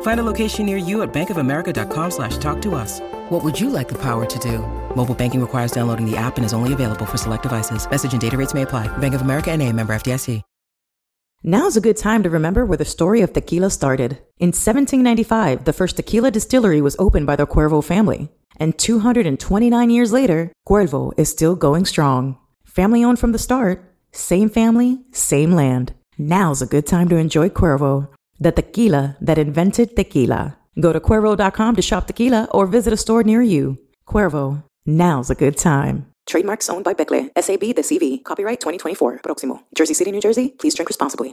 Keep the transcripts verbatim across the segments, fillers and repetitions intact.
Find a location near you at bankofamerica.com slash talk to us. What would you like the power to do? Mobile banking requires downloading the app and is only available for select devices. Message and data rates may apply. Bank of America N A, member F D I C. Now's a good time to remember where the story of tequila started. In seventeen ninety-five, the first tequila distillery was opened by the Cuervo family. And two hundred twenty-nine years later, Cuervo is still going strong. Family owned from the start, same family, same land. Now's a good time to enjoy Cuervo, the tequila that invented tequila. Go to Cuervo dot com to shop tequila or visit a store near you. Cuervo, now's a good time. Trademarks owned by Beckley, S A B the C V. Copyright twenty twenty-four, Proximo. Jersey City, New Jersey. Please drink responsibly.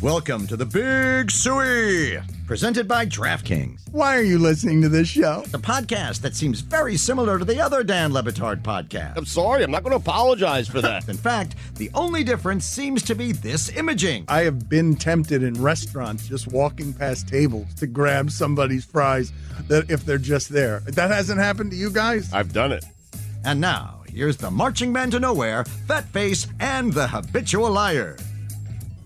Welcome to the Big Suey, presented by DraftKings. Why are you listening to this show? The podcast that seems very similar to the other Dan Le Batard podcast. I'm sorry, I'm not going to apologize for that. In fact, the only difference seems to be this imaging. I have been tempted in restaurants, just walking past tables, to grab somebody's fries that if they're just there. That hasn't happened to you guys? I've done it. And now, here's the marching man to nowhere, Fat Face, and the habitual liar.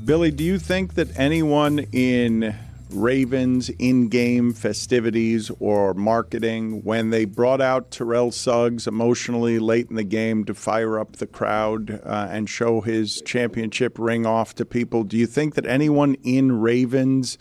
Billy, do you think that anyone in Ravens in-game festivities or marketing, when they brought out Terrell Suggs emotionally late in the game to fire up the crowd uh, and show his championship ring off to people, do you think that anyone in Ravens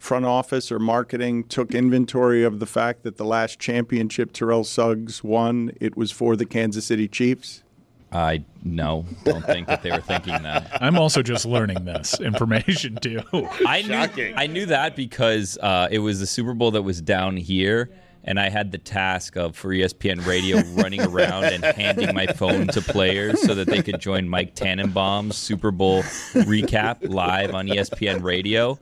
front office or marketing took inventory of the fact that the last championship Terrell Suggs won, it was for the Kansas City Chiefs? I no, don't think that they were thinking that. I'm also just learning this information too. I knew, I knew that because uh, it was the Super Bowl that was down here, and I had the task of for E S P N Radio running around and handing my phone to players so that they could join Mike Tannenbaum's Super Bowl recap live on E S P N Radio.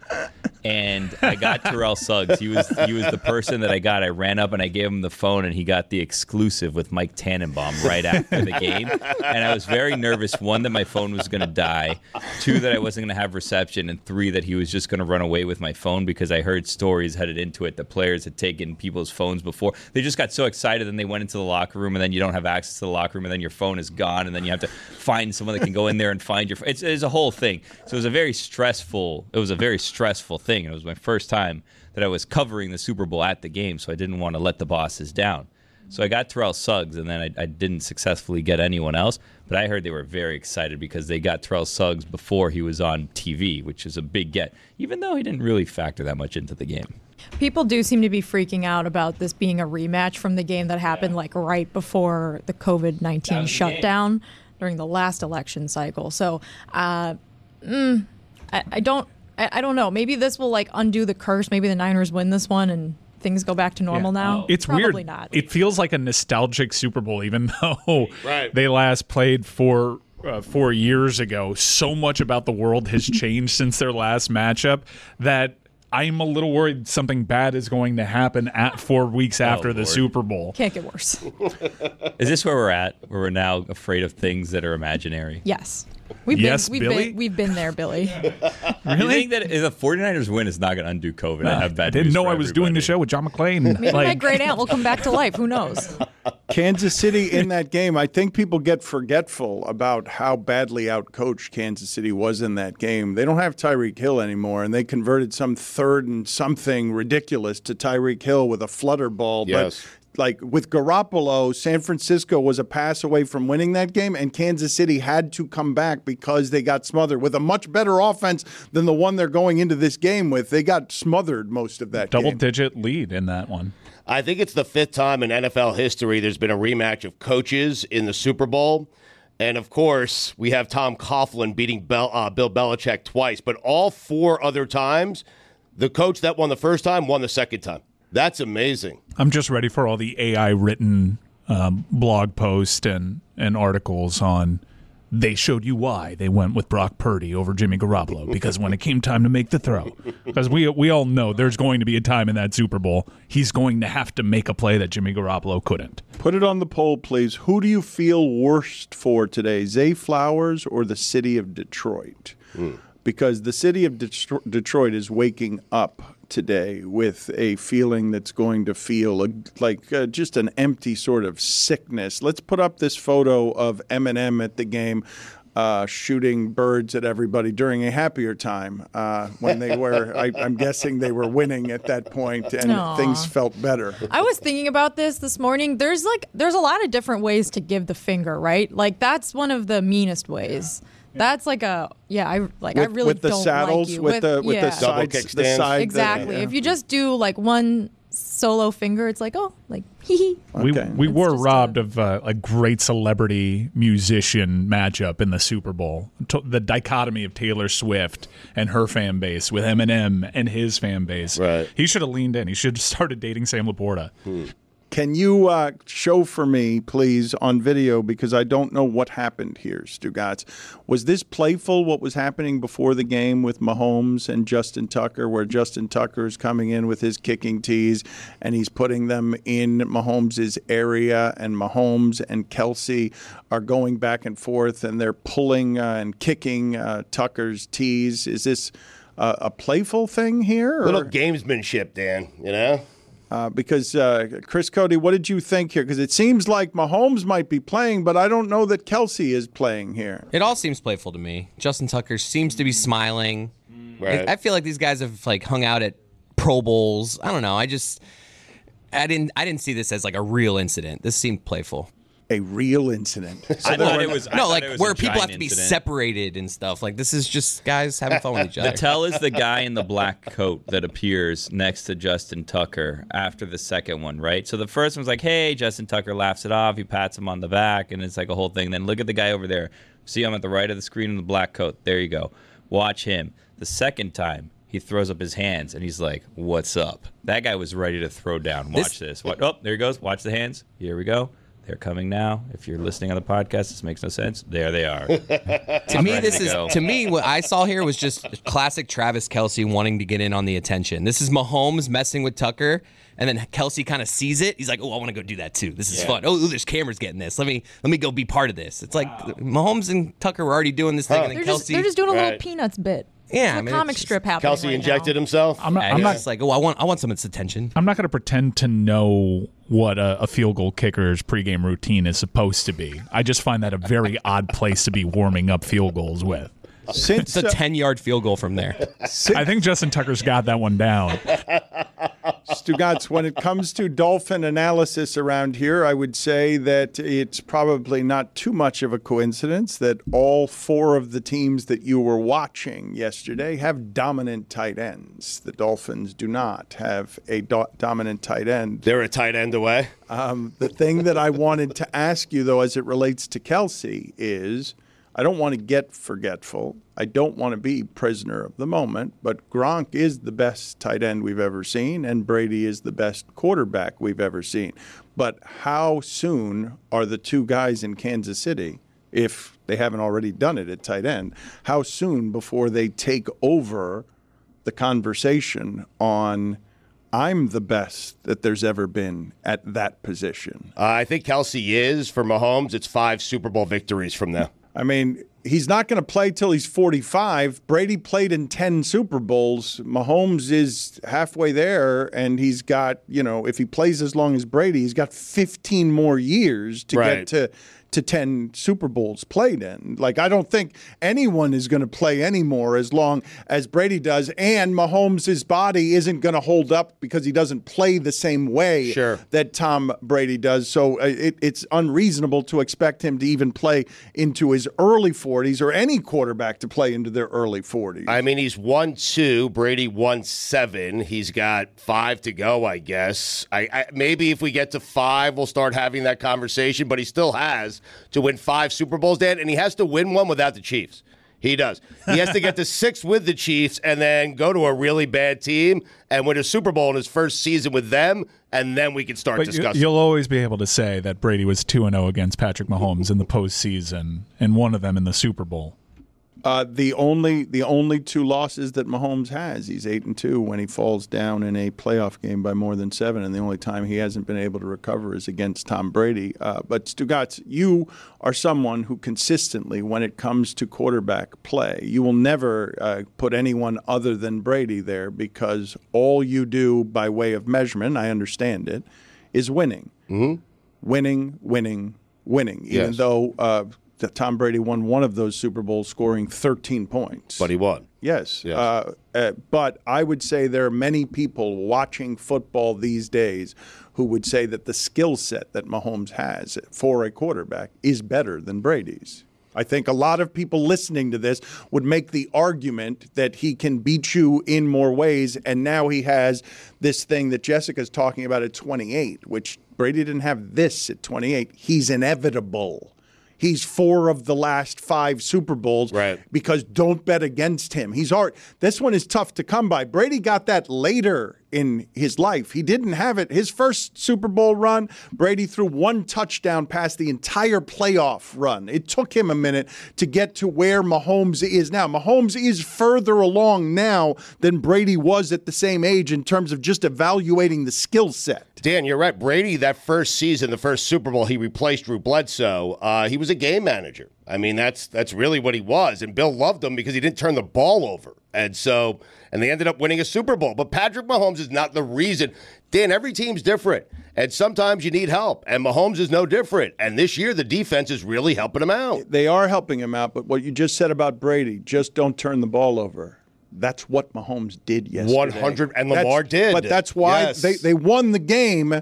And I got Terrell Suggs. He was he was the person that I got. I ran up and I gave him the phone, and he got the exclusive with Mike Tannenbaum right after the game. And I was very nervous, one, that my phone was going to die, two, that I wasn't going to have reception, and three, that he was just going to run away with my phone because I heard stories headed into it that players had taken people's phones before. They just got so excited, and they went into the locker room, and then you don't have access to the locker room, and then your phone is gone, and then you have to find someone that can go in there and find your phone. It's, it's a whole thing. So it was a very stressful, it was a very stressful thing. It was my first time that I was covering the Super Bowl at the game, so I didn't want to let the bosses down. So I got Terrell Suggs, and then I, I didn't successfully get anyone else. But I heard they were very excited because they got Terrell Suggs before he was on T V, which is a big get, even though he didn't really factor that much into the game. People do seem to be freaking out about this being a rematch from the game that happened yeah. like right before the covid nineteen shutdown during the last election cycle. So uh, mm, I, I don't. I don't know. Maybe this will like undo the curse. Maybe the Niners win this one and things go back to normal yeah. now. It's Probably weird. Not. It feels like a nostalgic Super Bowl, even though right. they last played for uh, four years ago. So much about the world has changed since their last matchup that I'm a little worried something bad is going to happen at four weeks after oh, the Lord. Super Bowl. Can't get worse. Is this where we're at? Where we're now afraid of things that are imaginary? Yes. We've yes, been, we've Billy? Been, we've been there, Billy. Really? You think that if the forty-niners win, it's not going to undo COVID? No, I have bad didn't news know I was everybody. Doing the show with John McClain. Maybe like, my great aunt will come back to life. Who knows? Kansas City in that game, I think people get forgetful about how badly outcoached Kansas City was in that game. They don't have Tyreek Hill anymore, and they converted some third and something ridiculous to Tyreek Hill with a flutter ball. Yes. But like with Garoppolo, San Francisco was a pass away from winning that game, and Kansas City had to come back because they got smothered with a much better offense than the one they're going into this game with. They got smothered most of that game. Double-digit lead in that one. I think it's the fifth time in N F L history there's been a rematch of coaches in the Super Bowl. And, of course, we have Tom Coughlin beating Bill, uh, Bill Belichick twice. But all four other times, the coach that won the first time won the second time. That's amazing. I'm just ready for all the A I-written um, blog posts and, and articles on they showed you why they went with Brock Purdy over Jimmy Garoppolo because when it came time to make the throw. Because we, we all know there's going to be a time in that Super Bowl he's going to have to make a play that Jimmy Garoppolo couldn't. Put it on the poll, please. Who do you feel worst for today, Zay Flowers or the city of Detroit? Mm. Because the city of Detro- Detroit is waking up today with a feeling that's going to feel a, like uh, just an empty sort of sickness. Let's put up this photo of Eminem at the game uh, shooting birds at everybody during a happier time uh, when they were, I, I'm guessing they were winning at that point and Aww. Things felt better. I was thinking about this this morning. There's like, there's a lot of different ways to give the finger, right? Like that's one of the meanest ways. Yeah. That's like a yeah. I like. With, I really with the don't saddles, like you with, with the with yeah. the side kick stands. Side exactly. That, yeah. If you just do like one solo finger, it's like oh, like hee hee. Okay. We we it's were robbed a, of uh, a great celebrity musician matchup in the Super Bowl. The dichotomy of Taylor Swift and her fan base with Eminem and his fan base. Right. He should have leaned in. He should have started dating Sam Laporta. Hmm. Can you uh, show for me, please, on video, because I don't know what happened here, Stugatz. Was this playful, what was happening before the game with Mahomes and Justin Tucker, where Justin Tucker is coming in with his kicking tees, and he's putting them in Mahomes' area, and Mahomes and Kelce are going back and forth, and they're pulling uh, and kicking uh, Tucker's tees? Is this uh, a playful thing here? Or? Little gamesmanship, Dan, you know? Uh, because, uh, Chris Cody, what did you think here? Because it seems like Mahomes might be playing, but I don't know that Kelce is playing here. It all seems playful to me. Justin Tucker seems to be smiling. Right. I feel like these guys have, like, hung out at Pro Bowls. I don't know. I just I – didn't, I didn't see this as, like, a real incident. This seemed playful. A real incident. So I thought it was no, like was where people have to be incident. Separated and stuff. Like this is just guys having fun with each other. Vattel is the guy in the black coat that appears next to Justin Tucker after the second one, right? So the first one's like, "Hey," Justin Tucker laughs it off. He pats him on the back, and it's like a whole thing. Then look at the guy over there. See him at the right of the screen in the black coat. There you go. Watch him. The second time, he throws up his hands and he's like, "What's up?" That guy was ready to throw down. Watch this. this. Watch. Oh, there he goes. Watch the hands. Here we go. They're coming now. If you're listening on the podcast, this makes no sense. There they are. to me, this to is go. to me what I saw here was just classic Travis Kelce wanting to get in on the attention. This is Mahomes messing with Tucker, and then Kelce kind of sees it. He's like, "Oh, I want to go do that too. This is yeah. fun. Oh, ooh, there's cameras getting this. Let me let me go be part of this." It's like wow. Mahomes and Tucker were already doing this huh. thing, and then they're Kelce just, they're just doing a little right. Peanuts bit. Yeah, the I mean, comic strip happened. Kelce right injected now. himself. I'm not. I'm not just like, oh, I want, I want some of its attention. I'm not going to pretend to know what a, a field goal kicker's pregame routine is supposed to be. I just find that a very odd place to be warming up field goals with. Since, it's a ten-yard uh, field goal from there. Since, I think Justin Tucker's got that one down. Stugatz, when it comes to dolphin analysis around here, I would say that it's probably not too much of a coincidence that all four of the teams that you were watching yesterday have dominant tight ends. The Dolphins do not have a do- dominant tight end. They're a tight end away. Um, the thing that I wanted to ask you, though, as it relates to Kelce is... I don't want to get forgetful. I don't want to be prisoner of the moment, but Gronk is the best tight end we've ever seen, and Brady is the best quarterback we've ever seen. But how soon are the two guys in Kansas City, if they haven't already done it at tight end, how soon before they take over the conversation on I'm the best that there's ever been at that position? Uh, I think Kelce is. For Mahomes, it's five Super Bowl victories from them. I mean, he's not going to play till he's forty-five. Brady played in ten Super Bowls. Mahomes is halfway there, and he's got, you know, if he plays as long as Brady, he's got fifteen more years to right. get to to ten Super Bowls played in. Like, I don't think anyone is going to play anymore as long as Brady does, and Mahomes' body isn't going to hold up because he doesn't play the same way sure. that Tom Brady does. So it, it's unreasonable to expect him to even play into his early forties or any quarterback to play into their early forties. I mean, he's one two, Brady one seven. He's got five to go, I guess. I, I maybe if we get to five, we'll start having that conversation, but he still has to win five Super Bowls, Dan, and he has to win one without the Chiefs. He does. He has to get to six with the Chiefs and then go to a really bad team and win a Super Bowl in his first season with them, and then we can start but discussing. You'll always be able to say that Brady was two and oh against Patrick Mahomes in the postseason and one of them in the Super Bowl. Uh, the only the only two losses that Mahomes has, he's eight and two when he falls down in a playoff game by more than seven, and the only time he hasn't been able to recover is against Tom Brady. Uh, but Stugatz, you are someone who consistently, when it comes to quarterback play, you will never uh, put anyone other than Brady there, because all you do by way of measurement, I understand it, is winning, mm-hmm. winning, winning, winning. Yes. Even though. Uh, That Tom Brady won one of those Super Bowls scoring thirteen points. But he won. Yes. yes. Uh, uh, but I would say there are many people watching football these days who would say that the skill set that Mahomes has for a quarterback is better than Brady's. I think a lot of people listening to this would make the argument that he can beat you in more ways, and now he has this thing that Jessica's talking about at twenty-eight, which Brady didn't have this at twenty-eight. He's inevitable. He's four of the last five Super Bowls right. because don't bet against him. He's hard. This one is tough to come by. Brady got that later in his life. He didn't have it. His first Super Bowl run, Brady threw one touchdown past the entire playoff run. It took him a minute to get to where Mahomes is now. Mahomes is further along now than Brady was at the same age in terms of just evaluating the skill set. Dan, you're right. Brady, that first season, the first Super Bowl, he replaced Drew Bledsoe. Uh, he was a game manager. I mean, that's that's really what he was. And Bill loved him because he didn't turn the ball over. And so, and they ended up winning a Super Bowl. But Patrick Mahomes is not the reason. Dan, every team's different. And sometimes you need help. And Mahomes is no different. And this year, the defense is really helping him out. They are helping him out. But what you just said about Brady, just don't turn the ball over. That's what Mahomes did yesterday. one hundred, and Lamar that's, did. But that's why yes. they, they won the game.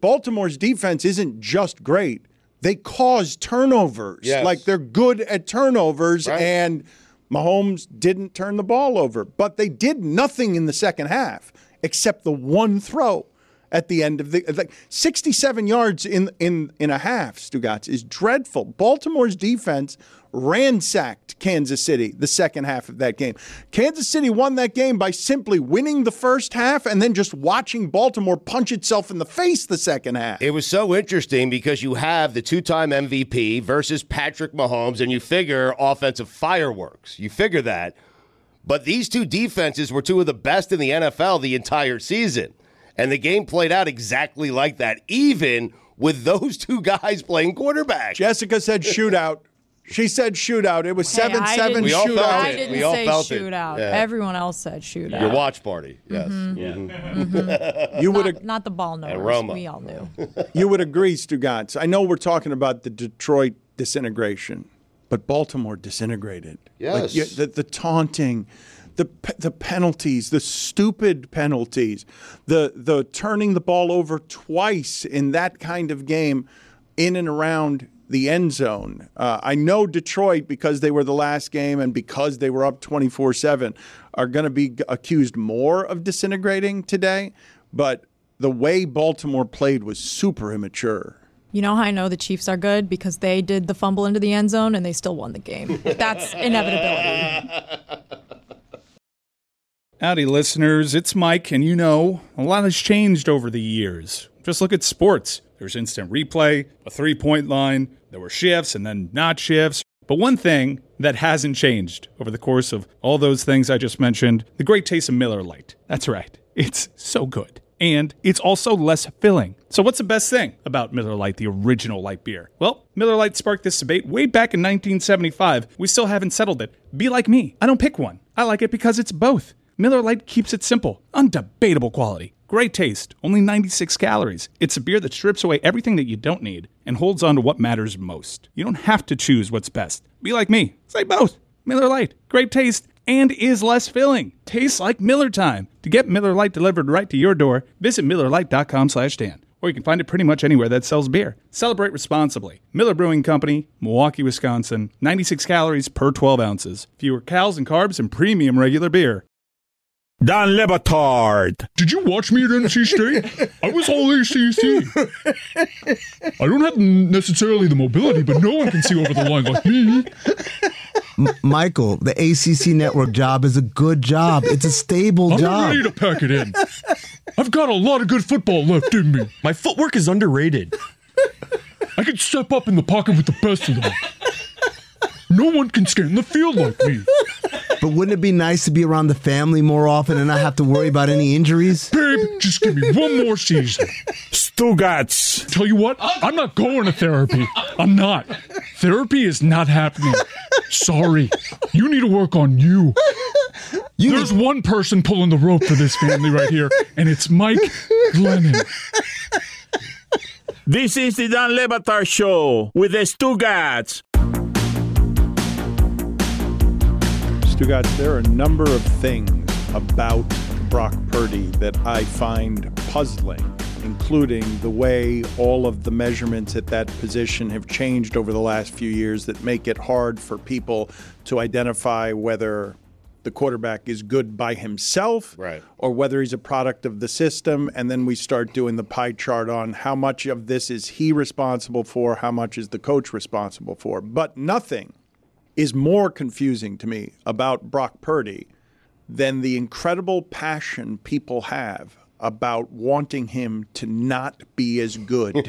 Baltimore's defense isn't just great. They cause turnovers. Yes. Like, they're good at turnovers, right. and Mahomes didn't turn the ball over. But they did nothing in the second half except the one throw at the end of the like sixty-seven yards in in in a half, Stugatz, is dreadful. Baltimore's defense ransacked Kansas City the second half of that game. Kansas City won that game by simply winning the first half and then just watching Baltimore punch itself in the face the second half. It was so interesting because you have the two-time M V P versus Patrick Mahomes, and you figure offensive fireworks. You figure that. But these two defenses were two of the best in the N F L the entire season. And the game played out exactly like that, even with those two guys playing quarterback. Jessica said shootout. She said shootout. It was seven seven hey, shootout. We all felt I it. Didn't we all say felt shootout. It. Yeah. Everyone else said shootout. Your watch party. Yes. Mm-hmm. Yeah. Mm-hmm. Mm-hmm. You would not, ag- not the ball numbers. We all knew. You would agree, Stugatz. I know we're talking about the Detroit disintegration, but Baltimore disintegrated. Yes. Like, the, the taunting. The the penalties, the stupid penalties, the the turning the ball over twice in that kind of game in and around the end zone. Uh, I know Detroit, because they were the last game and because they were up twenty-four seven, are going to be accused more of disintegrating today. But the way Baltimore played was super immature. You know how I know the Chiefs are good? Because they did the fumble into the end zone and they still won the game. That's inevitability. Howdy, listeners. It's Mike, and you know, a lot has changed over the years. Just look at sports. There's instant replay, a three-point line, there were shifts and then not shifts. But one thing that hasn't changed over the course of all those things I just mentioned, the great taste of Miller Lite. That's right. It's so good. And it's also less filling. So what's the best thing about Miller Lite, the original light beer? Well, Miller Lite sparked this debate way back in nineteen seventy-five. We still haven't settled it. Be like me. I don't pick one. I like it because it's both. Miller Lite keeps it simple. Undebatable quality. Great taste. Only ninety-six calories. It's a beer that strips away everything that you don't need and holds on to what matters most. You don't have to choose what's best. Be like me. Say both. Miller Lite. Great taste. And is less filling. Tastes like Miller time. To get Miller Lite delivered right to your door, visit miller lite dot com slash dan. Or you can find it pretty much anywhere that sells beer. Celebrate responsibly. Miller Brewing Company, Milwaukee, Wisconsin. ninety-six calories per twelve ounces. Fewer calories and carbs than premium regular beer. Dan Le Batard. Did you watch me at N C State? I was all A C C. I don't have necessarily the mobility, but no one can see over the line like me. Michael, the A C C network job is a good job. It's a stable I'm job. I'm ready to pack it in. I've got a lot of good football left in me. My footwork is underrated. I can step up in the pocket with the best of them. No one can scan the field like me. But wouldn't it be nice to be around the family more often and not have to worry about any injuries? Babe, just give me one more season. Stugats. Tell you what, I'm not going to therapy. I'm not. Therapy is not happening. Sorry. You need to work on you. you There's need- one person pulling the rope for this family right here, and it's Mike Glennon. This is the Dan Le Batard Show with the Stugats. Stugats, there are a number of things about Brock Purdy that I find puzzling, including the way all of the measurements at that position have changed over the last few years that make it hard for people to identify whether the quarterback is good by himself, right, or whether he's a product of the system. And then we start doing the pie chart on how much of this is he responsible for, how much is the coach responsible for. But nothing is more confusing to me about Brock Purdy than the incredible passion people have about wanting him to not be as good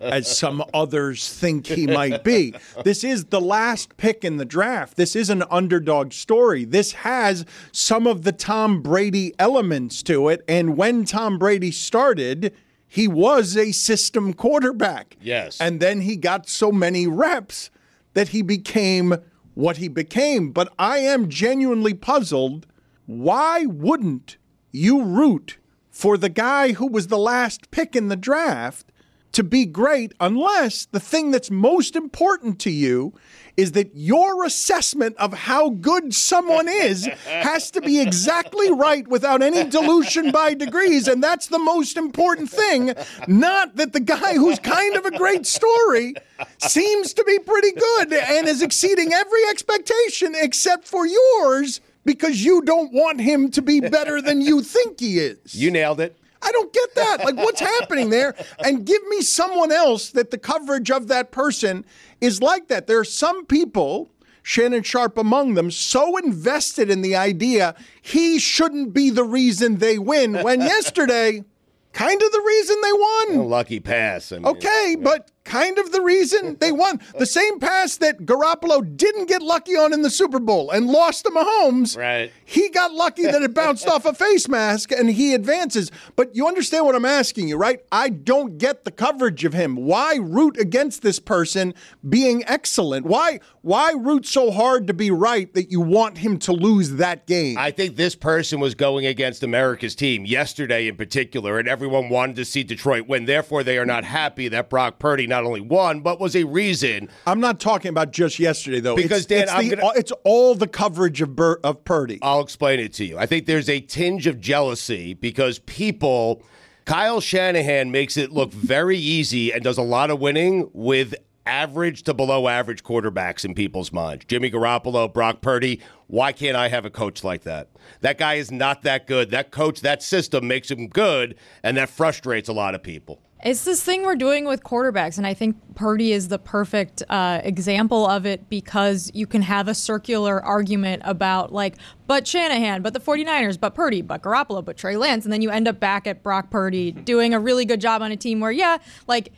as some others think he might be. This is the last pick in the draft. This is an underdog story. This has some of the Tom Brady elements to it. And when Tom Brady started, he was a system quarterback. Yes. And then he got so many reps that he became what he became. But I am genuinely puzzled. Why wouldn't you root for the guy who was the last pick in the draft to be great, unless the thing that's most important to you is that your assessment of how good someone is has to be exactly right without any dilution by degrees, and that's the most important thing, not that the guy who's kind of a great story seems to be pretty good and is exceeding every expectation except for yours because you don't want him to be better than you think he is. You nailed it. I don't get that. Like, what's happening there? And give me someone else that the coverage of that person is like that. There are some people, Shannon Sharp among them, so invested in the idea he shouldn't be the reason they win, when yesterday, kind of the reason they won. A lucky pass. I mean, okay, yeah. But kind of the reason they won. The same pass that Garoppolo didn't get lucky on in the Super Bowl and lost to Mahomes. Right. He got lucky that it bounced off a face mask and he advances. But you understand what I'm asking you, right? I don't get the coverage of him. Why root against this person being excellent? Why why root so hard to be right that you want him to lose that game? I think this person was going against America's team yesterday in particular, and everyone wanted to see Detroit win. Therefore, they are not happy that Brock Purdy not only won, but was a reason. I'm not talking about just yesterday, though. Because, it's, Dan, it's, I'm the, gonna, it's all the coverage of, Bur- of Purdy. I'll explain it to you. I think there's a tinge of jealousy because people, Kyle Shanahan makes it look very easy and does a lot of winning with average to below average quarterbacks in people's minds. Jimmy Garoppolo, Brock Purdy. Why can't I have a coach like that? That guy is not that good. That coach, that system makes him good, and that frustrates a lot of people. It's this thing we're doing with quarterbacks, and I think Purdy is the perfect uh, example of it because you can have a circular argument about, like, but Shanahan, but the forty-niners, but Purdy, but Garoppolo, but Trey Lance, and then you end up back at Brock Purdy doing a really good job on a team where, yeah, like,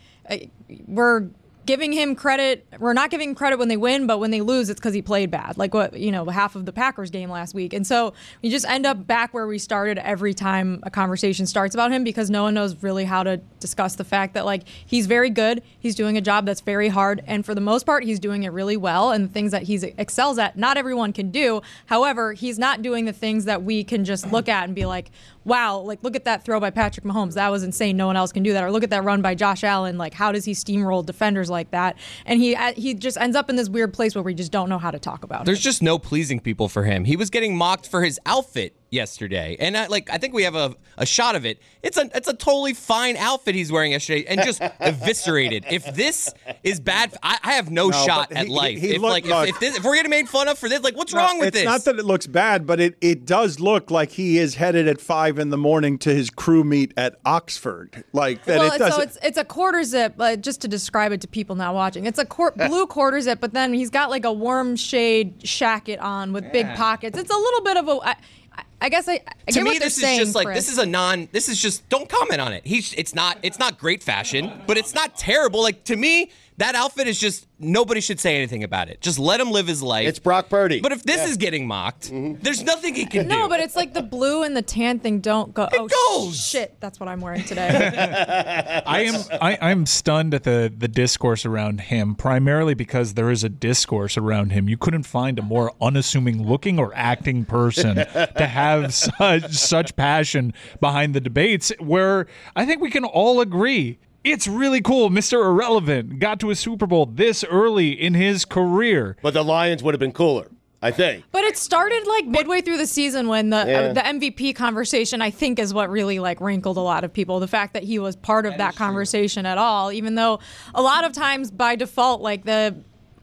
we're giving him credit, we're not giving credit when they win, but when they lose, it's because he played bad. Like what, you know, half of the Packers game last week. And so we just end up back where we started every time a conversation starts about him, because no one knows really how to discuss the fact that, like, he's very good. He's doing a job that's very hard. And for the most part, he's doing it really well. And the things that he excels at, not everyone can do. However, he's not doing the things that we can just look at and be like, wow, like, look at that throw by Patrick Mahomes. That was insane. No one else can do that. Or look at that run by Josh Allen. Like, how does he steamroll defenders like that? And he he just ends up in this weird place where we just don't know how to talk about There's it. There's just no pleasing people for him. He was getting mocked for his outfit yesterday. And I, like, I think we have a, a shot of it. It's a it's a totally fine outfit he's wearing yesterday, and just eviscerated. If this is bad, I, I have no, no shot he, at life. He, he if, looked, like, look, if, if, this, if we're getting made fun of for this, like, what's no, wrong with it's this? It's not that it looks bad, but it, it does look like he is headed at five in the morning to his crew meet at Oxford. Like that. Well, it doesn't. So it's it's a quarter zip. Uh, just to describe it to people not watching, it's a cor- blue quarter zip, but then he's got like a warm shade shacket on with yeah. big pockets. It's a little bit of a. I, I guess I, I to me this saying, is just like Chris. this is a non this is just don't comment on it. He's it's not it's not great fashion, but it's not terrible. Like, to me, that outfit is just, nobody should say anything about it. Just let him live his life. It's Brock Purdy. But if this yeah. is getting mocked, mm-hmm. there's nothing he can no, do. No, but it's like the blue and the tan thing don't go. It oh goes. shit, that's what I'm wearing today. I am I, I'm stunned at the the discourse around him, primarily because there is a discourse around him. You couldn't find a more unassuming looking or acting person to have such such passion behind the debates, where I think we can all agree. It's really cool. Mister Irrelevant got to a Super Bowl this early in his career. But the Lions would have been cooler, I think. But it started like midway through the season when the yeah. uh, the M V P conversation, I think, is what really like wrinkled a lot of people. The fact that he was part of that, that conversation true. at all, even though a lot of times by default, like the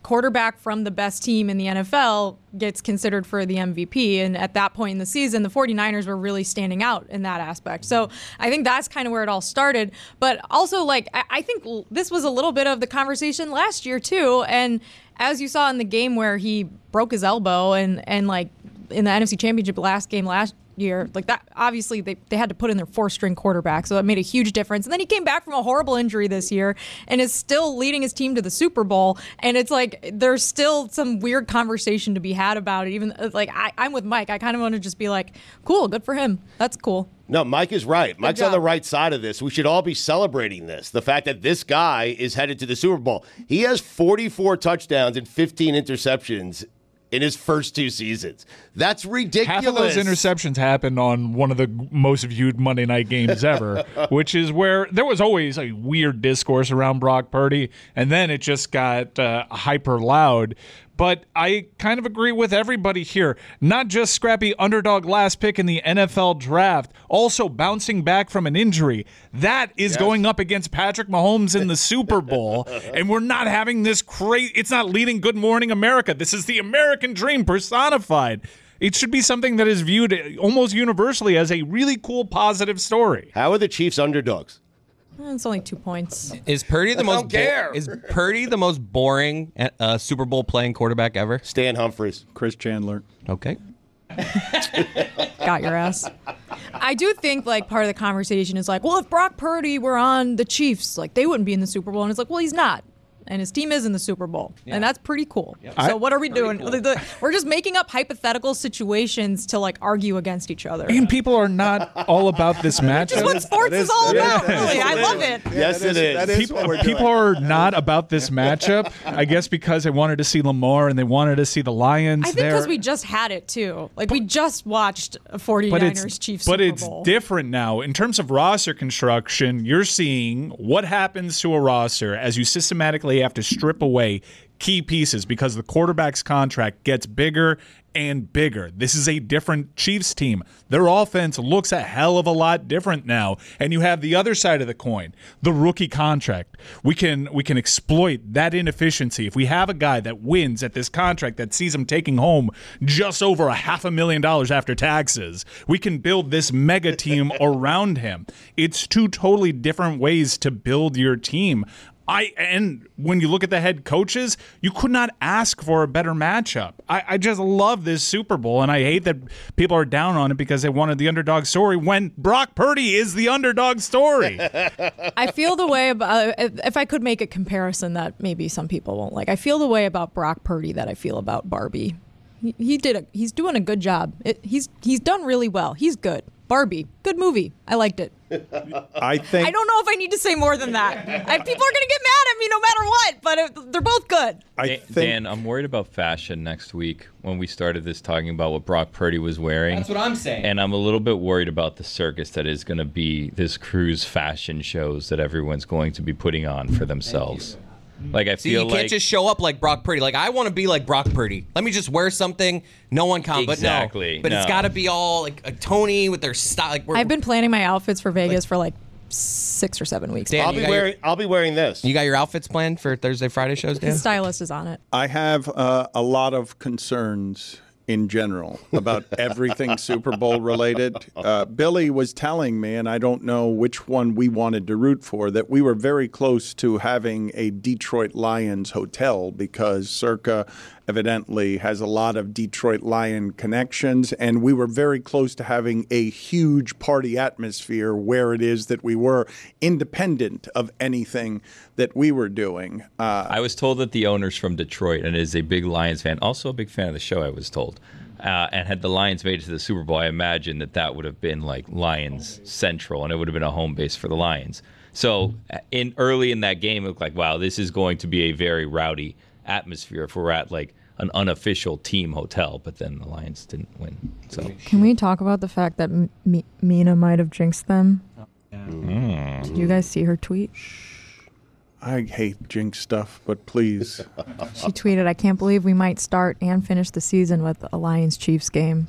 quarterback from the best team in the N F L gets considered for the M V P. And at that point in the season, the 49ers were really standing out in that aspect. So I think that's kind of where it all started. But also, like, I think this was a little bit of the conversation last year, too. And as you saw in the game where he broke his elbow and, and like, in the N F C Championship last game last year, like that, obviously they, they had to put in their four-string quarterback, so that made a huge difference. And then he came back from a horrible injury this year and is still leading his team to the Super Bowl. And it's like there's still some weird conversation to be had about it. Even like I, I'm with Mike. I kind of want to just be like, cool, good for him. That's cool. No, Mike is right. Mike's on the right side of this. We should all be celebrating this. The fact that this guy is headed to the Super Bowl. He has forty-four touchdowns and fifteen interceptions in his first two seasons. That's ridiculous. Half of those interceptions happened on one of the most viewed Monday night games ever, which is where there was always a weird discourse around Brock Purdy, and then it just got uh, hyper loud. But I kind of agree with everybody here. Not just scrappy underdog last pick in the N F L draft, also bouncing back from an injury. That is yes. going up against Patrick Mahomes in the Super Bowl, and we're not having this crazy. It's not leading Good Morning America. This is the American dream personified. It should be something that is viewed almost universally as a really cool, positive story. How are the Chiefs underdogs? It's only two points. Is Purdy the I most? Don't care. Bo- is Purdy the most boring uh, Super Bowl playing quarterback ever? Stan Humphries, Chris Chandler. Okay. Got your ass. I do think like part of the conversation is like, well, if Brock Purdy were on the Chiefs, like they wouldn't be in the Super Bowl, and it's like, well, he's not. And his team is in the Super Bowl, yeah. and that's pretty cool. Yep. So what are we pretty doing? Cool. We're just making up hypothetical situations to like argue against each other. And people are not all about this matchup. Which is what sports is, is all yeah, about, really. Is. I love it. Yes, it is. It is. People, people are not about this matchup, I guess, because they wanted to see Lamar and they wanted to see the Lions. I think because we just had it, too. Like, but, we just watched a 49ers-Chiefs Super Bowl. But it's different now. In terms of roster construction, you're seeing what happens to a roster as you systematically have to strip away key pieces because the quarterback's contract gets bigger and bigger. This is a different Chiefs team. Their offense looks a hell of a lot different now. And you have the other side of the coin, the rookie contract. We can we can exploit that inefficiency. If we have a guy that wins at this contract that sees him taking home just over a half a million dollars after taxes, we can build this mega team around him. It's two totally different ways to build your team. I and when you look at the head coaches, you could not ask for a better matchup. I, I just love this Super Bowl, and I hate that people are down on it because they wanted the underdog story when Brock Purdy is the underdog story. I feel the way about, if I could make a comparison that maybe some people won't like, I feel the way about Brock Purdy that I feel about Barbie. He, he did a, he's doing a good job. It, he's he's done really well. He's good. Barbie, good movie. I liked it. I think I don't know if I need to say more than that. I, people are going to get mad at me no matter what, but it, they're both good. I Dan, think... Dan, I'm worried about fashion next week when we started this talking about what Brock Purdy was wearing. That's what I'm saying. And I'm a little bit worried about the circus that is going to be this cruise fashion shows that everyone's going to be putting on for themselves. Like I See, feel you like you can't just show up like Brock Purdy. Like I want to be like Brock Purdy. Let me just wear something. No one comes, exactly, but no. But no. It's got to be all like a Tony with their style. Like, I've been planning my outfits for Vegas like, for like six or seven weeks. Dan, I'll be wearing. Your, I'll be wearing this. You got your outfits planned for Thursday, Friday shows, Dan? The stylist is on it. I have uh, a lot of concerns in general about everything Super Bowl related. Uh, Billy was telling me, and I don't know which one we wanted to root for, that we were very close to having a Detroit Lions hotel because Circa evidently has a lot of Detroit Lion connections, and we were very close to having a huge party atmosphere where it is that we were independent of anything that we were doing. Uh, I was told that the owner's from Detroit and is a big Lions fan, also a big fan of the show, I was told. Uh, and had the Lions made it to the Super Bowl, I imagine that that would have been like Lions Central, and it would have been a home base for the Lions. So in early in that game, it looked like, wow, this is going to be a very rowdy atmosphere if we're at like an unofficial team hotel, but then the Lions didn't win. So can we talk about the fact that M- M- Mina might have jinxed them? Oh, yeah. mm. Did you guys see her tweet? I hate jinx stuff, but please. She tweeted, "I can't believe we might start and finish the season with a Lions Chiefs game."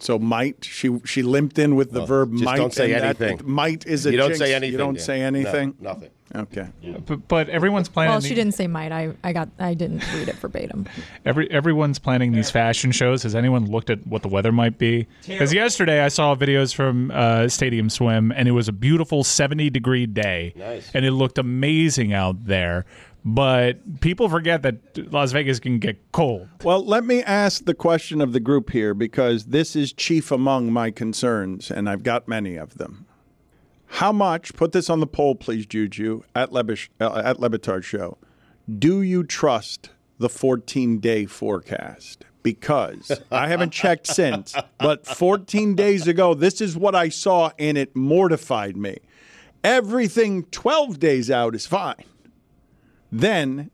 So might she she limped in with the well, verb just might. Don't say anything. That, might is a you don't jinx. Say anything. You don't yeah. say anything. No, nothing. Okay. Yeah. But, but everyone's planning. Well, she the, didn't say might. I, I got I didn't read it verbatim. Every everyone's planning these fashion shows. Has anyone looked at what the weather might be? Because yesterday I saw videos from uh, Stadium Swim, and it was a beautiful seventy degree day. Nice. And it looked amazing out there. But people forget that Las Vegas can get cold. Well, let me ask the question of the group here, because this is chief among my concerns, and I've got many of them. How much, put this on the poll, please, Juju, at Le, uh, at Le Batard Show, do you trust the fourteen-day forecast? Because I haven't checked since, but fourteen days ago, this is what I saw, and it mortified me. Everything twelve days out is fine. Then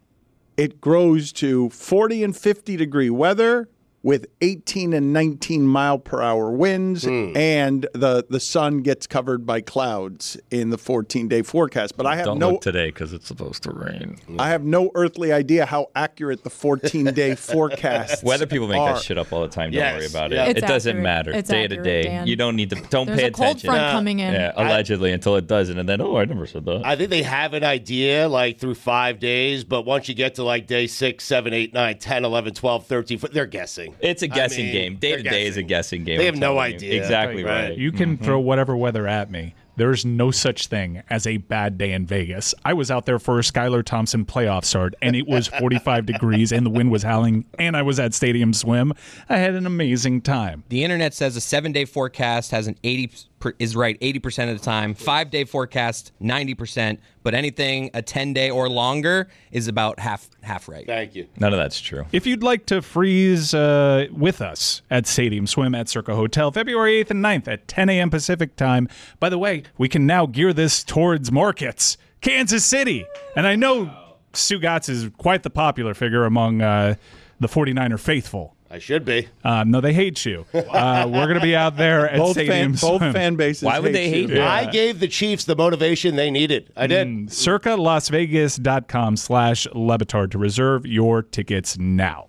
it grows to forty and fifty degree weather with eighteen and nineteen mile per hour winds, mm. and the, the sun gets covered by clouds in the fourteen day forecast. But I have Don't no look today because it's supposed to rain. I have no earthly idea how accurate the fourteen day forecasts. Weather people make are. that shit up all the time. Don't yes. worry about it. Yeah. It accurate. doesn't matter. It's day accurate, to day. Dan. You don't need to. Don't There's pay a cold attention. Front uh, coming in. Yeah, allegedly I, until it doesn't, and then oh, I never said that. I think they have an idea like through five days, but once you get to like day six, seven, eight, nine, ten, eleven, twelve, thirteen, they're guessing. It's a guessing I mean, game. Day to day is a guessing game. They have no idea. You. Exactly right. right. You can mm-hmm. throw whatever weather at me. There's no such thing as a bad day in Vegas. I was out there for a Skylar Thompson playoff start, and it was forty-five degrees, and the wind was howling, and I was at Stadium Swim. I had an amazing time. The internet says a seven-day forecast has an eighty is right eighty percent of the time. Five-day forecast, ninety percent. But anything a ten-day or longer is about half half right. Thank you. None of that's true. If you'd like to freeze uh, with us at Stadium Swim at Circa Hotel, February eighth and ninth at ten a.m. Pacific time. By the way, we can now gear this towards markets. Kansas City. And I know wow. Stu Gatz is quite the popular figure among uh, the forty-niner faithful. I should be. Um, no, they hate you. Uh, we're going to be out there at both Stadium fan, Swim. Both fan bases Why would hate they hate you? Yeah. I gave the Chiefs the motivation they needed. I did. Mm, circa las vegas dot com slash Le Batard to reserve your tickets now.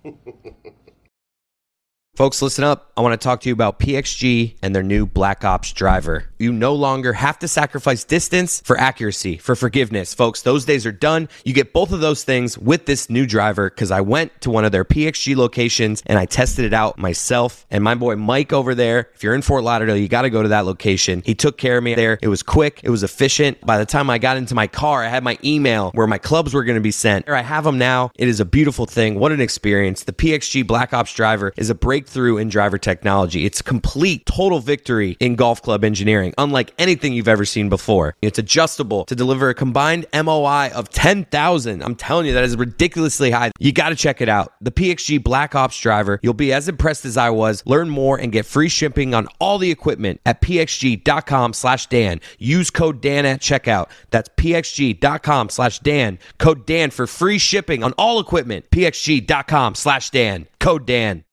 Folks, listen up. I want to talk to you about P X G and their new Black Ops driver. You no longer have to sacrifice distance for accuracy, for forgiveness. Folks, those days are done. You get both of those things with this new driver because I went to one of their P X G locations and I tested it out myself. And my boy Mike over there, if you're in Fort Lauderdale, you got to go to that location. He took care of me there. It was quick. It was efficient. By the time I got into my car, I had my email where my clubs were going to be sent. Here I have them now. It is a beautiful thing. What an experience. The P X G Black Ops driver is a break through in driver technology. It's complete, total victory in golf club engineering, unlike anything you've ever seen before. It's adjustable to deliver a combined M O I of ten thousand. I'm telling you, that is ridiculously high. You got to check it out. The P X G Black Ops driver. You'll be as impressed as I was. Learn more and get free shipping on all the equipment at P X G dot com slash Dan. Use code Dan at checkout. That's P X G dot com slash Dan. Code Dan for free shipping on all equipment. P X G dot com slash Dan. Code Dan.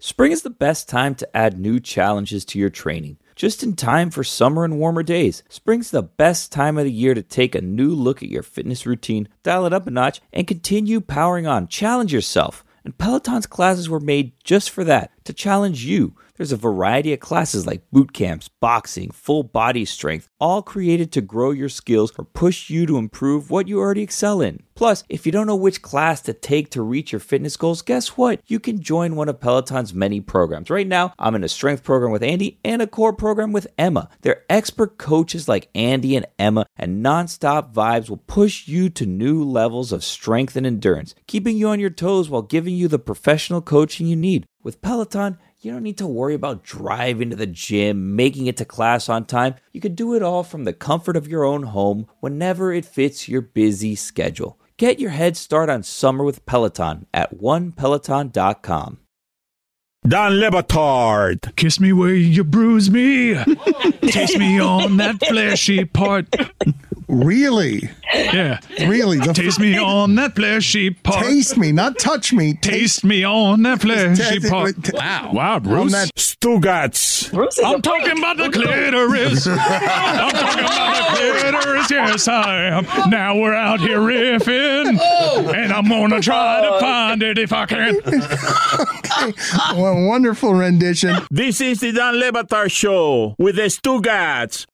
Spring is the best time to add new challenges to your training. Just in time for summer and warmer days, spring's the best time of the year to take a new look at your fitness routine, dial it up a notch, and continue powering on. Challenge yourself. And Peloton's classes were made just for that, to challenge you. There's a variety of classes like boot camps, boxing, full body strength, all created to grow your skills or push you to improve what you already excel in. Plus, if you don't know which class to take to reach your fitness goals, guess what? You can join one of Peloton's many programs. Right now, I'm in a strength program with Andy and a core program with Emma. They're expert coaches like Andy and Emma, and nonstop vibes will push you to new levels of strength and endurance, keeping you on your toes while giving you the professional coaching you need. With Peloton, you don't need to worry about driving to the gym, making it to class on time. You can do it all from the comfort of your own home whenever it fits your busy schedule. Get your head start on summer with Peloton at one peloton dot com. Dan Le Batard. Kiss me where you bruise me. Taste me on that fleshy part. Really? Yeah. Really? The Taste f- me on that fleshy part. Taste me, not touch me. Taste, Taste me on that fleshy t- part. T- wow. Wow, Bruce. That- Stugatz. Bruce I'm talking about the clitoris. I'm talking about the clitoris. Yes, I am. Now we're out here riffing. And I'm going to try to find it if I can. Okay. Well, wonderful rendition. This is the Dan Le Batard Show with the Stugatz.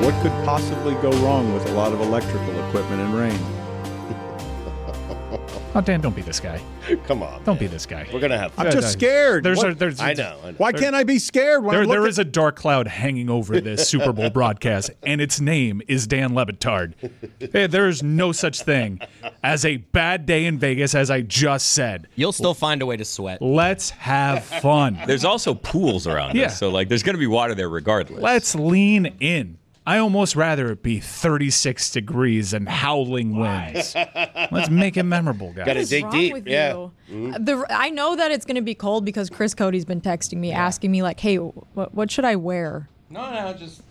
What could possibly go wrong with a lot of electrical equipment and rain? Oh, Dan, don't be this guy. Come on. Don't man. be this guy. We're going to have fun. I'm just scared. There's a, there's, I know. I know. Why there, can't I be scared? When there there at- is a dark cloud hanging over this Super Bowl broadcast, and its name is Dan Le Batard. Hey, there is no such thing as a bad day in Vegas, as I just said. You'll still find a way to sweat. Let's have fun. There's also pools around yeah. us, so like there's going to be water there regardless. Let's lean in. I almost rather it be thirty-six degrees and howling winds. Let's make it memorable, guys. Got to dig deep. With yeah. you? Mm-hmm. The, I know that it's going to be cold because Chris Cody's been texting me, yeah. asking me, like, hey, what, what should I wear? No, no, just...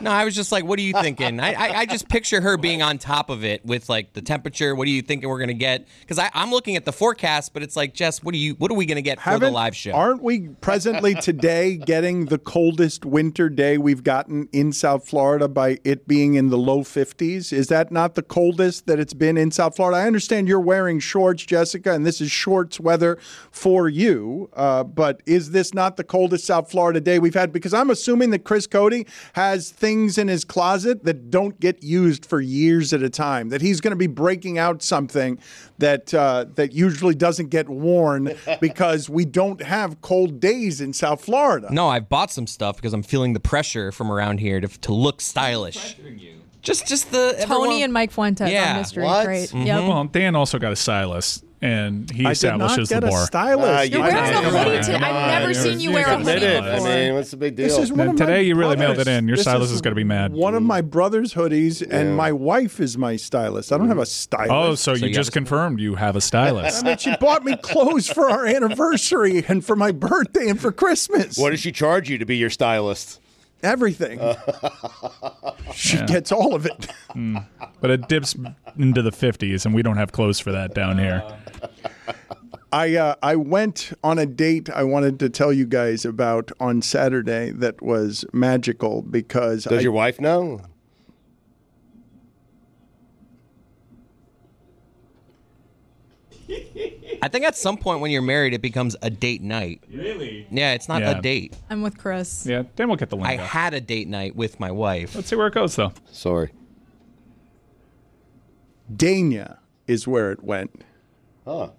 No, I was just like, what are you thinking? I, I I just picture her being on top of it with, like, the temperature. What are you thinking we're going to get? Because I'm looking at the forecast, but it's like, Jess, what, do you, what are we going to get Haven't, for the live show? Aren't we presently today getting the coldest winter day we've gotten in South Florida by it being in the low fifties? Is that not the coldest that it's been in South Florida? I understand you're wearing shorts, Jessica, and this is shorts weather for you. Uh, but is this not the coldest South Florida day we've had? Because I'm assuming that Chris Cody has things in his closet that don't get used for years at a time, that he's going to be breaking out something that uh, that usually doesn't get worn because we don't have cold days in South Florida. No, I've bought some stuff because I'm feeling the pressure from around here to, to look stylish. Just just the Tony everyone... and Mike Fuentes yeah. on Mystery Crate. Mm-hmm. Yep. Well, Dan also got a stylist. And he I establishes the bar. I did not get a stylist. Uh, You're wearing a hoodie today. I've never seen you wear a hoodie before. I mean, what's the big deal? This is one of today you really brothers. Mailed it in. Your this stylist is, is going to be mad. One of my brother's hoodies, yeah. and my wife is my stylist. I don't have a stylist. Oh, so, so you, you just confirmed you have a stylist. I mean, she bought me clothes for our anniversary and for my birthday and for Christmas. What does she charge you to be your stylist? Everything. Uh, she yeah. gets all of it. Mm. But it dips into the fifties, and we don't have clothes for that down here. I uh, I went on a date I wanted to tell you guys about on Saturday that was magical because... Does I, your wife know? I think at some point when you're married, it becomes a date night. Really? Yeah, it's not yeah. a date. I'm with Chris. Yeah, Dan will get the link. I up. had a date night with my wife. Let's see where it goes, though. Sorry. Dania is where it went. Huh.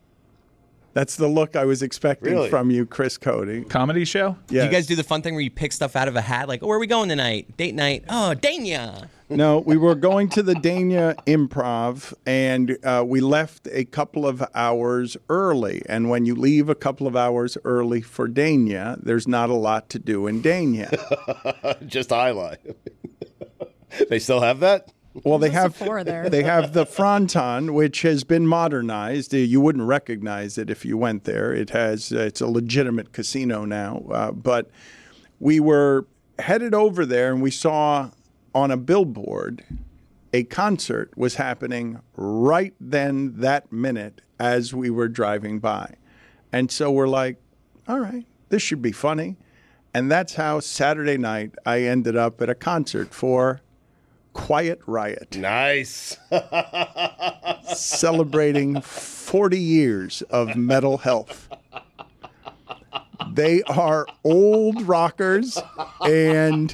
That's the look I was expecting really? from you, Chris Cody. Comedy show? Yeah. You guys do the fun thing where you pick stuff out of a hat? Like, oh, where are we going tonight? Date night. Oh, Dania. No, we were going to the Dania Improv, and uh, we left a couple of hours early. And when you leave a couple of hours early for Dania, there's not a lot to do in Dania. Just highlight. They still have that? Well, they have there. they have the Fronton, which has been modernized. You wouldn't recognize it if you went there. It has uh, it's a legitimate casino now. Uh, but we were headed over there, and we saw on a billboard a concert was happening right then, that minute, as we were driving by. And so we're like, all right, this should be funny. And that's how Saturday night I ended up at a concert for Quiet Riot. Nice. Celebrating forty years of Metal Health. They are old rockers, and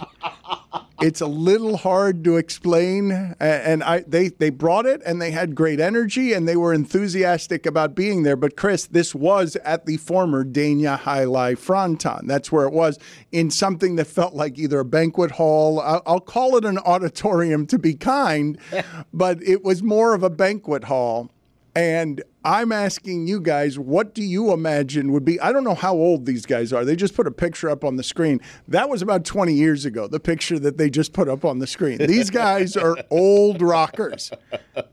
it's a little hard to explain. And I they, they brought it, and they had great energy, and they were enthusiastic about being there. But, Chris, this was at the former Dania High Life Fronton. That's where it was, in something that felt like either a banquet hall. I'll call it an auditorium to be kind, but it was more of a banquet hall. And I'm asking you guys, what do you imagine would be? I don't know how old these guys are. They just put a picture up on the screen. That was about twenty years ago, the picture that they just put up on the screen. These guys are old rockers.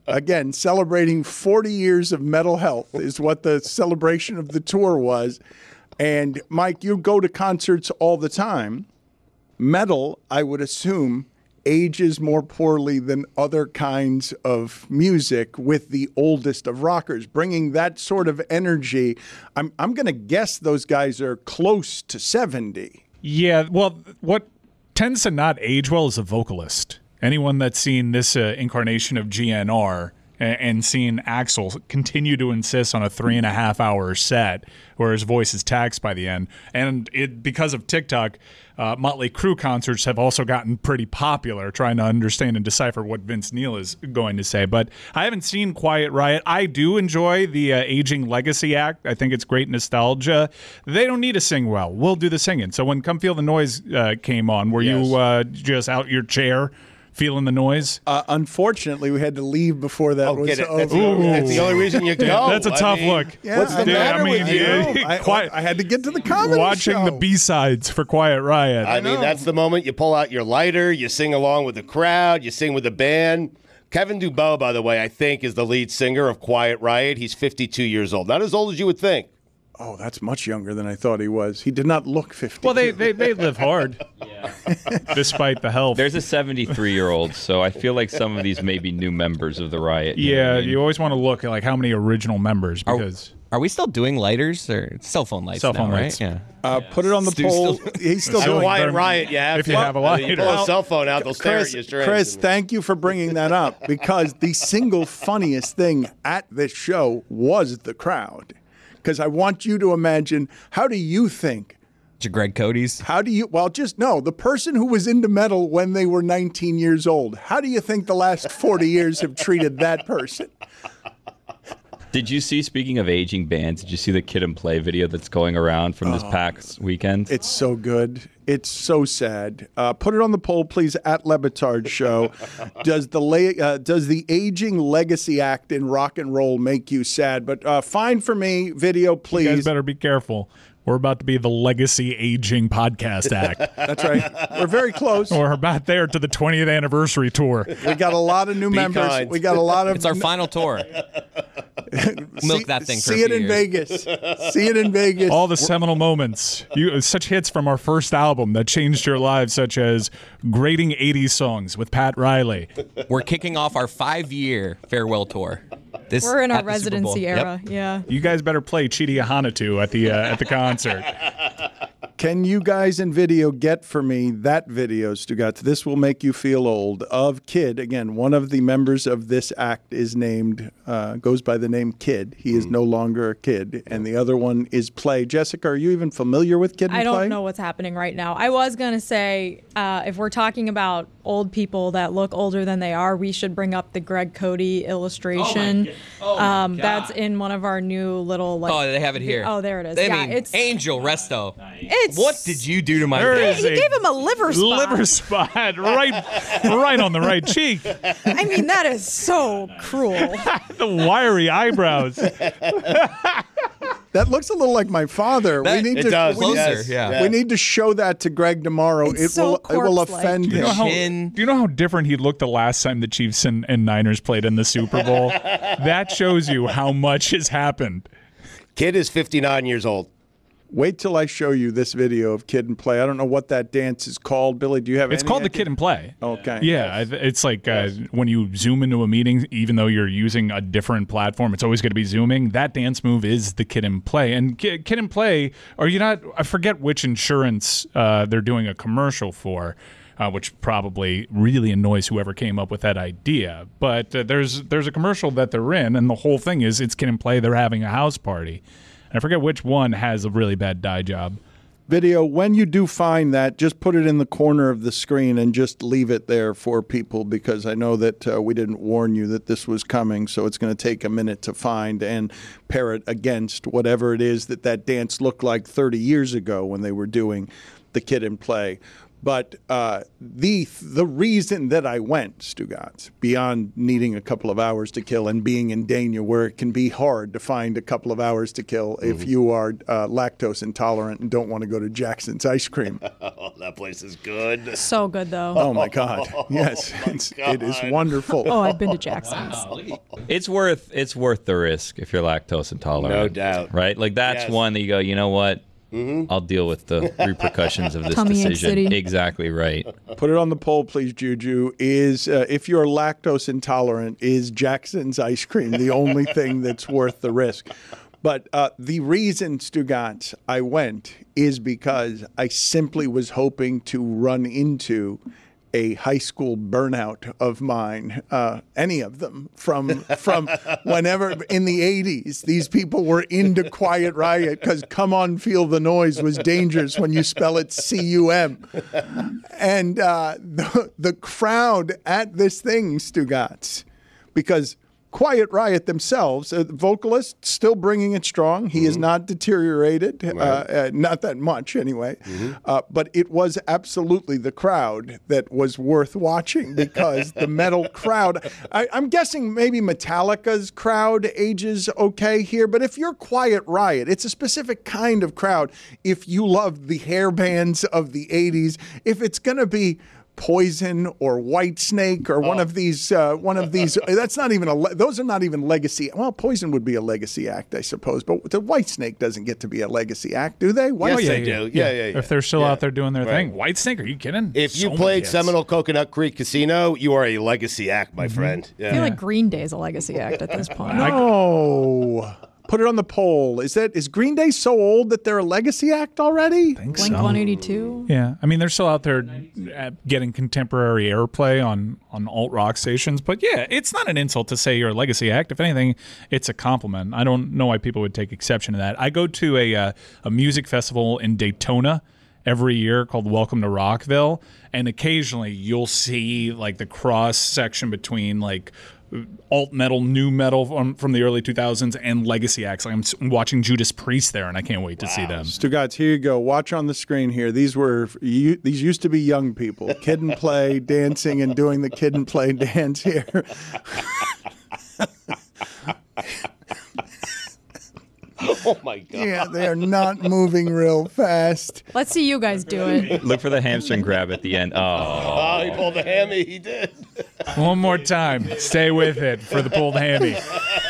Again, celebrating forty years of Metal Health is what the celebration of the tour was. And, Mike, you go to concerts all the time. Metal, I would assume, ages more poorly than other kinds of music with the oldest of rockers, bringing that sort of energy. I'm I'm going to guess those guys are close to seventy. Yeah, well, what tends to not age well is a vocalist. Anyone that's seen this uh, incarnation of G N R and, and seen Axl continue to insist on a three and a half hour set where his voice is taxed by the end. And it because of TikTok, Uh, Motley Crue concerts have also gotten pretty popular, trying to understand and decipher what Vince Neil is going to say. But I haven't seen Quiet Riot. I do enjoy the uh, Aging Legacy act. I think it's great nostalgia. They don't need to sing well. We'll do the singing. So when Come Feel the Noise uh, came on, were yes. you uh, just out your chair feeling the noise? Uh, unfortunately, we had to leave before that oh, was over. That's, that's the only reason you go. Yeah, that's a tough I mean, look. Yeah, what's the dude, matter I mean, with you? I, quiet, I had to get to the comedy watching show. The B-sides for Quiet Riot. I, I mean, know. That's the moment you pull out your lighter, you sing along with the crowd, you sing with the band. Kevin Dubow, by the way, I think is the lead singer of Quiet Riot. He's fifty-two years old. Not as old as you would think. Oh, that's much younger than I thought he was. He did not look fifty. Well, they, they, they live hard, yeah. Despite the health. There's a seventy-three-year-old, so I feel like some of these may be new members of the Riot. You yeah, I mean? You always want to look at like how many original members. Because are, are we still doing lighters or cell phone lights? Cell phone now, lights, right? Yeah. Uh, yeah. Put it on the Stu poll. Still, he's still doing Quiet Riot. Yeah, if, if you have a lighter, you pull a cell phone out, they'll Chris, stare at you straight. Chris, thank you for bringing that up because the single funniest thing at this show was the crowd. Because I want you to imagine, how do you think? To Greg Cody's? How do you, well, just no, the person who was into metal when they were nineteen years old, how do you think the last forty years have treated that person? Did you see, speaking of aging bands, did you see the Kid and Play video that's going around from this oh, PAX weekend? It's so good. It's so sad. Uh, put it on the poll, please, at Le Batard Show. Does the la- uh, does the Aging Legacy act in rock and roll make you sad? But uh, find for me, video, please. You guys better be careful. We're about to be the Legacy Aging Podcast Act. That's right. We're very close. We're about there to the twentieth anniversary tour. We got a lot of new be members. Kind. We got a lot of. It's our final tour. Milk see, that thing for see a it in years. Vegas see it in Vegas all the seminal moments you, such hits from our first album that changed your lives, such as Grading eighties Songs with Pat Riley. We're kicking off our five-year farewell tour. This we're in our residency era. Yep. Yeah, you guys better play Chidi Ahanatu at the uh, at the concert. Can you guys in video get for me that video, Stugatz? This will make you feel old. Of Kid, again, one of the members of this act is named, uh, goes by the name Kid. He mm-hmm. is no longer a kid. And the other one is Play. Jessica, are you even familiar with Kid and Play? I don't know what's happening right now. I was going to say, uh, if we're talking about old people that look older than they are, we should bring up the Greg Cody illustration. Oh, my, oh um, my God. That's in one of our new little, like, oh, they have it here. Oh, there it is. They yeah, mean, it's Angel Resto. Nice. It's What did you do to my dad? He gave him a liver spot. Liver spot, right, right on the right cheek. I mean, that is so cruel. The wiry eyebrows. That looks a little like my father. That, we need it to does. We, Closer, need, yeah. we need to show that to Greg tomorrow. It's it so will corpse-like. It will offend him. Do you know how, do you know how different he looked the last time the Chiefs and, and Niners played in the Super Bowl? That shows you how much has happened. Kid is fifty-nine years old. Wait till I show you this video of Kid and Play. I don't know what that dance is called. Billy, do you have any? It's called the Kid and Play. Okay. Yeah, it's like uh, yes. when you zoom into a meeting, even though you're using a different platform, it's always going to be zooming. That dance move is the Kid and Play. And Kid, Kid and Play, are you not? I forget which insurance uh, they're doing a commercial for, uh, which probably really annoys whoever came up with that idea. But uh, there's there's a commercial that they're in, and the whole thing is it's Kid and Play. They're having a house party. I forget which one has a really bad dye job. Video, when you do find that, just put it in the corner of the screen and just leave it there for people, because I know that uh, we didn't warn you that this was coming, so it's going to take a minute to find and pair it against whatever it is that that dance looked like thirty years ago when they were doing the Kid and Play. But uh, the the reason that I went, Stugatz, beyond needing a couple of hours to kill and being in Dania, where it can be hard to find a couple of hours to kill mm-hmm. if you are uh, lactose intolerant and don't want to go to Jackson's ice cream. Oh, that place is good. So good, though. Oh, my God. Yes, oh, my it's, God. It is wonderful. Oh, I've been to Jackson's. Wow. It's worth it's worth the risk if you're lactose intolerant. No doubt. Right? Like, that's yes. one that you go, you know what? Mm-hmm. I'll deal with the repercussions of this Tommy decision. Exactly right. Put it on the poll, please, Juju. Is uh, if you're lactose intolerant, is Jackson's ice cream the only thing that's worth the risk? But uh, the reason, Stugatz, I went is because I simply was hoping to run into a high school burnout of mine, uh, any of them, from from whenever in the eighties, these people were into Quiet Riot because Come On Feel the Noise was dangerous when you spell it C U M. And uh, the, the crowd at this thing, Stugatz, because Quiet Riot themselves, uh, the vocalist, still bringing it strong. He mm-hmm. has not deteriorated, right. uh, uh, not that much anyway. Mm-hmm. Uh, but it was absolutely the crowd that was worth watching, because the metal crowd, I, I'm guessing maybe Metallica's crowd ages okay here, but if you're Quiet Riot, it's a specific kind of crowd. If you love the hair bands of the eighties, if it's going to be Poison or Whitesnake or oh. one of these, uh, one of these. That's not even a. Le- those are not even legacy. Well, Poison would be a legacy act, I suppose, but the Whitesnake doesn't get to be a legacy act, do they? White- yes, yeah, they do. Yeah, yeah, yeah. yeah. If they're still yeah. out there doing their right. thing, Whitesnake. Are you kidding? If so you played Seminole Coconut Creek Casino, you are a legacy act, my mm-hmm. friend. Yeah. I feel like Green Day is a legacy act at this point. No. Put it on the poll. Is that is Green Day so old that they're a legacy act already? Blink so. one eighty-two. Yeah, I mean they're still out there getting contemporary airplay on on alt rock stations. But yeah, it's not an insult to say you're a legacy act. If anything, it's a compliment. I don't know why people would take exception to that. I go to a uh, a music festival in Daytona every year called Welcome to Rockville, and occasionally you'll see like the cross section between like alt metal, new metal from, from the early two thousands, and legacy acts. Like I'm watching Judas Priest there, and I can't wait to wow. see them. Stugatz, here you go. Watch on the screen here. These were you, these used to be young people, Kid and Play, dancing and doing the Kid and Play dance here. Oh, my God. Yeah, they are not moving real fast. Let's see you guys do it. Look for the hamstring grab at the end. Oh, oh he pulled the hammy. He did. One more time. Stay with it for the pulled hammy.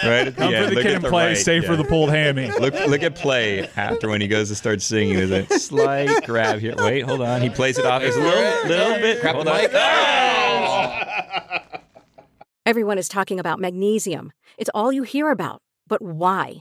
Right at the Come end. for the look Kid and Play. Right. Stay yeah. for the pulled hammy. Look look at Play after when he goes to start singing. There's a slight grab here. Wait, hold on. He plays it off. There's a little, little bit. Hold on. Oh! Everyone is talking about magnesium. It's all you hear about. But why?